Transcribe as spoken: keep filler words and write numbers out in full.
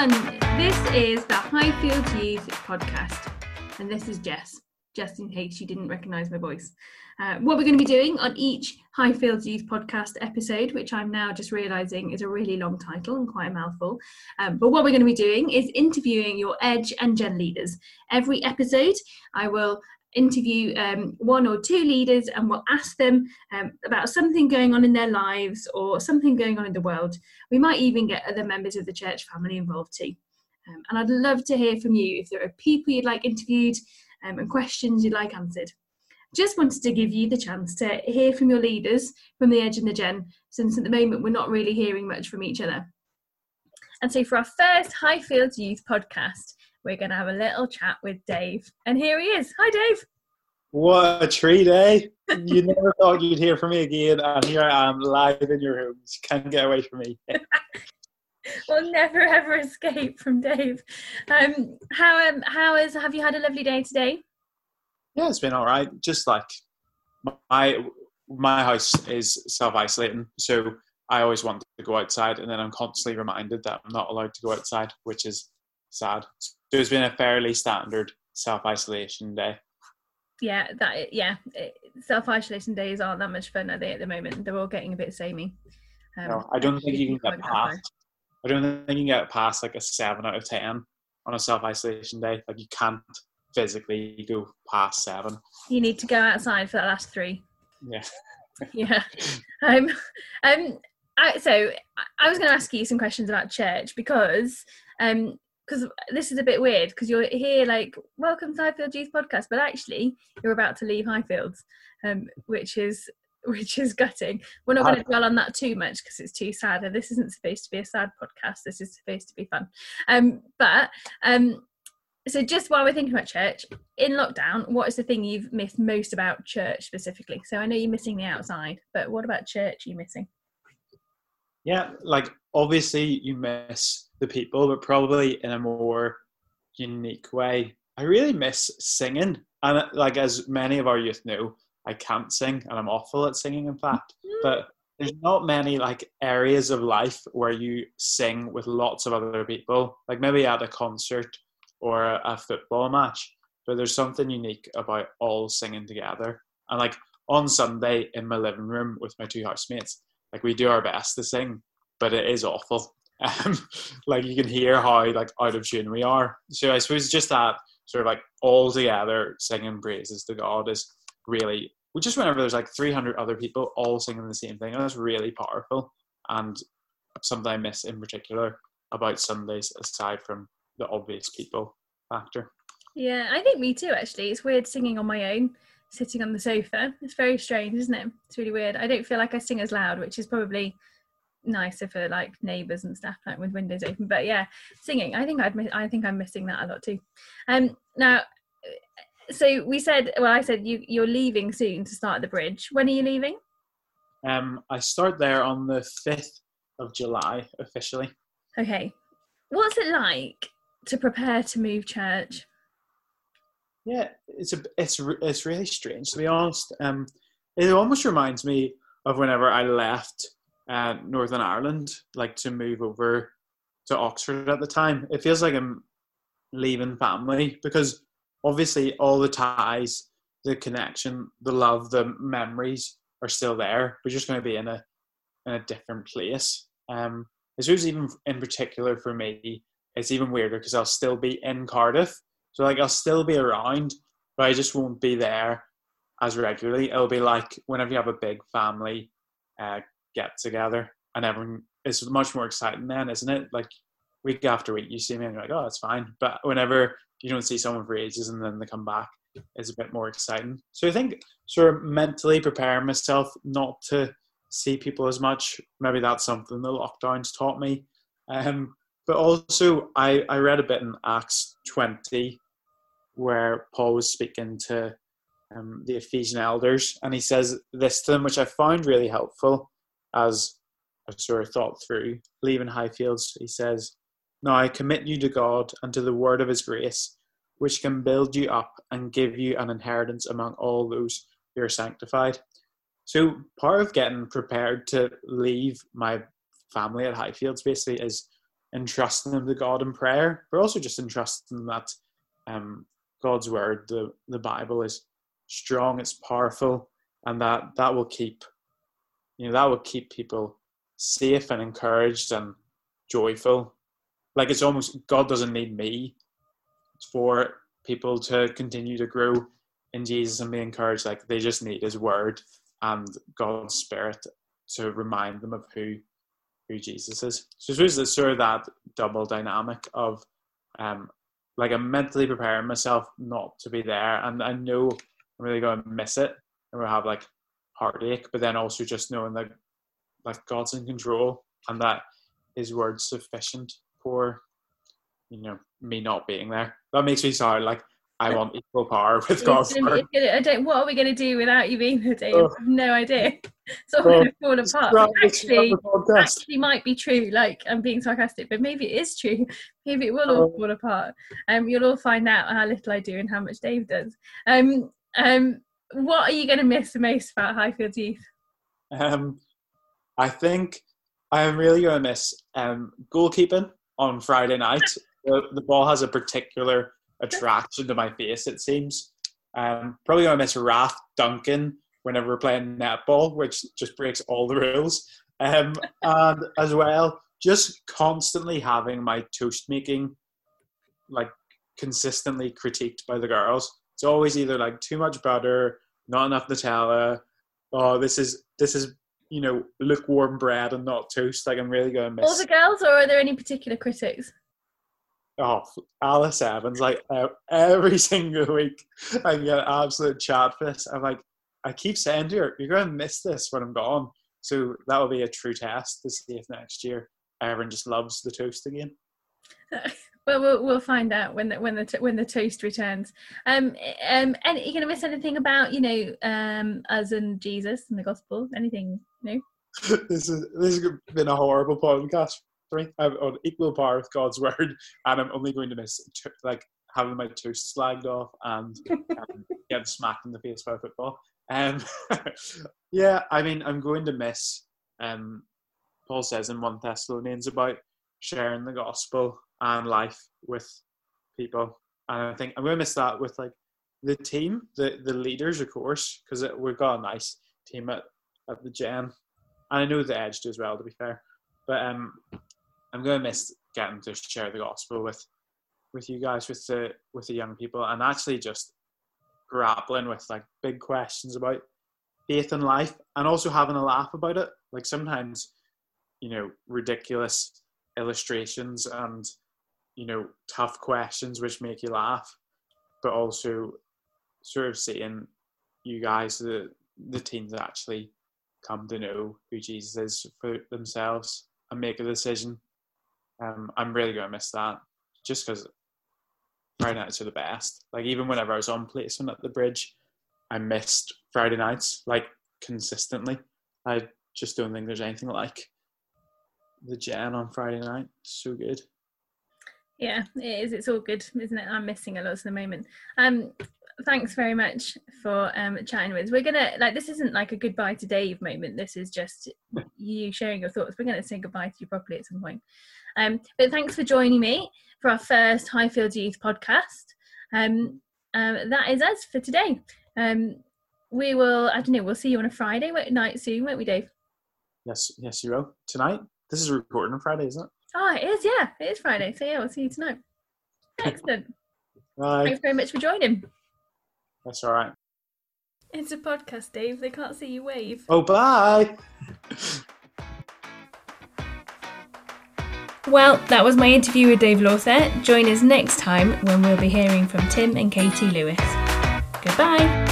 everyone, this is the Highfields Youth Podcast, and this is Jess, just in case you didn't recognise my voice. Uh, what we're going to be doing on each Highfields Youth Podcast episode, which I'm now just realising is a really long title and quite a mouthful, um, but what we're going to be doing is interviewing your Edge and Gen leaders. Every episode I will interview um, one or two leaders, and we'll ask them um, about something going on in their lives or something going on in the world. We might even get other members of the church family involved too. Um, and I'd love to hear from you if there are people you'd like interviewed um, and questions you'd like answered. Just wanted to give you the chance to hear from your leaders from the Edge and the Gen, since at the moment we're not really hearing much from each other. And so for our first Highfields Youth Podcast, we're going to have a little chat with Dave. And here he is. Hi, Dave. What a treat, eh? You never thought you'd hear from me again. And here I am, live in your homes. Can't get away from me. We'll never, ever escape from Dave. Um, how, um, how is, have you had a lovely day today? Yeah, it's been all right. Just like my, my house is self-isolating. So I always want to go outside. And then I'm constantly reminded that I'm not allowed to go outside, which is sad. So it's been a fairly standard self-isolation day. Yeah, that yeah. Self-isolation days aren't that much fun, are they, at the moment? They're all getting a bit samey. Um, no, I don't think you can get past. I don't think you can get past like a seven out of ten on a self-isolation day. Like you can't physically go past seven. You need to go outside for that last three. Yeah. yeah. Um. Um. I, so I was going to ask you some questions about church because um. Because this is a bit weird, because you're here like, welcome to Highfields Youth Podcast, but actually you're about to leave Highfields, um, which is which is gutting. We're not going to dwell on that too much because it's too sad, and this isn't supposed to be a sad podcast. This is supposed to be fun. Um, but um, so just while we're thinking about church, in lockdown, what is the thing you've missed most about church specifically? So I know you're missing the outside, but what about church are you missing? Yeah, like obviously you miss the people, but probably in a more unique way. I really miss singing, and like as many of our youth know, I can't sing, and I'm awful at singing, in fact. But there's not many like areas of life where you sing with lots of other people, like maybe at a concert or a, a football match. But there's something unique about all singing together. And like on Sunday in my living room with my two housemates, like we do our best to sing, but it is awful. Um, like you can hear how like out of tune we are. So I suppose just that sort of like all together singing praises to God is really, we just whenever there's like three hundred other people all singing the same thing, and that's really powerful. And something I miss in particular about Sundays, aside from the obvious people factor. Yeah, I think me too actually. It's weird singing on my own, sitting on the sofa. It's very strange, isn't it? It's really weird. I don't feel like I sing as loud, which is probably nicer for like neighbours and stuff, like with windows open. But yeah, singing, I think I'd miss, I think I'm missing that a lot too. Um, now, so we said, well, I said you you're leaving soon to start the Bridge. When are you leaving? Um, I start there on the fifth of July officially. Okay, what's it like to prepare to move church? Yeah, it's a it's it's really strange, to be honest. Um, it almost reminds me of whenever I left Uh, Northern Ireland, like to move over to Oxford at the time. It feels like I'm leaving family, because obviously all the ties, the connection, the love, the memories are still there. We're just going to be in a in a different place. Um, I suppose even in particular for me, it's even weirder because I'll still be in Cardiff, so like I'll still be around, but I just won't be there as regularly. It'll be like whenever you have a big family Uh, get together, and everyone, it's much more exciting then, isn't it? Like week after week you see me and you're like, oh, that's fine, but whenever you don't see someone for ages and then they come back, it's a bit more exciting. So I think sort of mentally preparing myself not to see people as much, maybe that's something the lockdown's taught me. Um, but also I, I read a bit in Acts twenty where Paul was speaking to um, the Ephesian elders, and he says this to them, which I found really helpful as I sort of thought through leaving Highfields. He says, "Now I commit you to God and to the word of his grace, which can build you up and give you an inheritance among all those who are sanctified." So part of getting prepared to leave my family at Highfields basically is entrusting them to God in prayer, but also just entrusting that um, God's word, the, the Bible, is strong, it's powerful, and that that will keep, you know, that will keep people safe and encouraged and joyful. Like, it's almost, God doesn't need me for people to continue to grow in Jesus and be encouraged. Like, they just need his word and God's spirit to remind them of who who Jesus is. So it's really sort of that double dynamic of um like I'm mentally preparing myself not to be there, and I know I'm really going to miss it and we'll have like heartache, but then also just knowing that like God's in control and that his word's sufficient for, you know, me not being there. That makes me sorry, like I want equal power with God's word. I don't, what are we going to do without you being there, Dave? Oh. I have no idea. It's all oh. going to fall apart. Right. Actually, actually might be true. Like, I'm being sarcastic, but maybe it is true. Maybe it will all oh. fall apart. Um, you'll all find out how little I do and how much Dave does. Um, um, what are you going to miss the most about Highfields Youth? Um, I think I'm really going to miss um goalkeeping on Friday night. the, the ball has a particular attraction to my face, it seems. Um, probably going to miss Raf Duncan whenever we're playing netball, which just breaks all the rules. Um, and as well, just constantly having my toast making like consistently critiqued by the girls. It's always either like too much butter, not enough Nutella, oh this is this is you know, lukewarm bread and not toast. Like, I'm really going to miss all the girls, or are there any particular critics? Oh, Alice Evans, like uh, every single week I get an absolute chat for this. I'm like, I keep saying to her, you're going to miss this when I'm gone. So that will be a true test to see if next year everyone just loves the toast again. Well, we'll, we'll find out when the, when the when the toast returns. Um, um, and are you going to miss anything about, you know, um, us and Jesus and the gospel? Anything? No? this, is, this has been a horrible podcast. I'm on equal par with God's word, and I'm only going to miss t- like having my toast slagged off and um, getting smacked in the face by football. Um, yeah, I mean, I'm going to miss. Um, Paul says in First Thessalonians about sharing the gospel and life with people, and I think I'm going to miss that with like the team, the the leaders, of course, because we've got a nice team at at the gym, and I know the Edge do as well, to be fair, but um. I'm going to miss getting to share the gospel with, with you guys, with the with the young people, and actually just grappling with like big questions about faith and life, and also having a laugh about it. Like sometimes, you know, ridiculous illustrations and, you know, tough questions which make you laugh, but also sort of seeing you guys, the the teens that actually come to know who Jesus is for themselves and make a decision. Um, I'm really going to miss that, just because Friday nights are the best. Like, even whenever I was on placement at the Bridge, I missed Friday nights, like, consistently. I just don't think there's anything like the jam on Friday night. It's so good. Yeah, it is. It's all good, isn't it? I'm missing a lot at the moment. Um, thanks very much for um chatting with us. We're gonna, like, this isn't like a goodbye to Dave moment. This is just you sharing your thoughts. We're gonna say goodbye to you properly at some point. Um, but thanks for joining me for our first Highfields Youth podcast. Um, um that is us for today. Um, we will, I don't know, we'll see you on a Friday night soon, won't we, Dave? Yes, yes, you will. Tonight. This is recording on Friday, isn't it? Oh, it is, yeah. It is Friday. So yeah, we'll see you tonight. Excellent. Bye. Thanks very much for joining. That's all right. It's a podcast, Dave. They can't see you wave. Oh, bye. Well, that was my interview with Dave Lawther. Join us next time when we'll be hearing from Tim and Katie Lewis. Goodbye.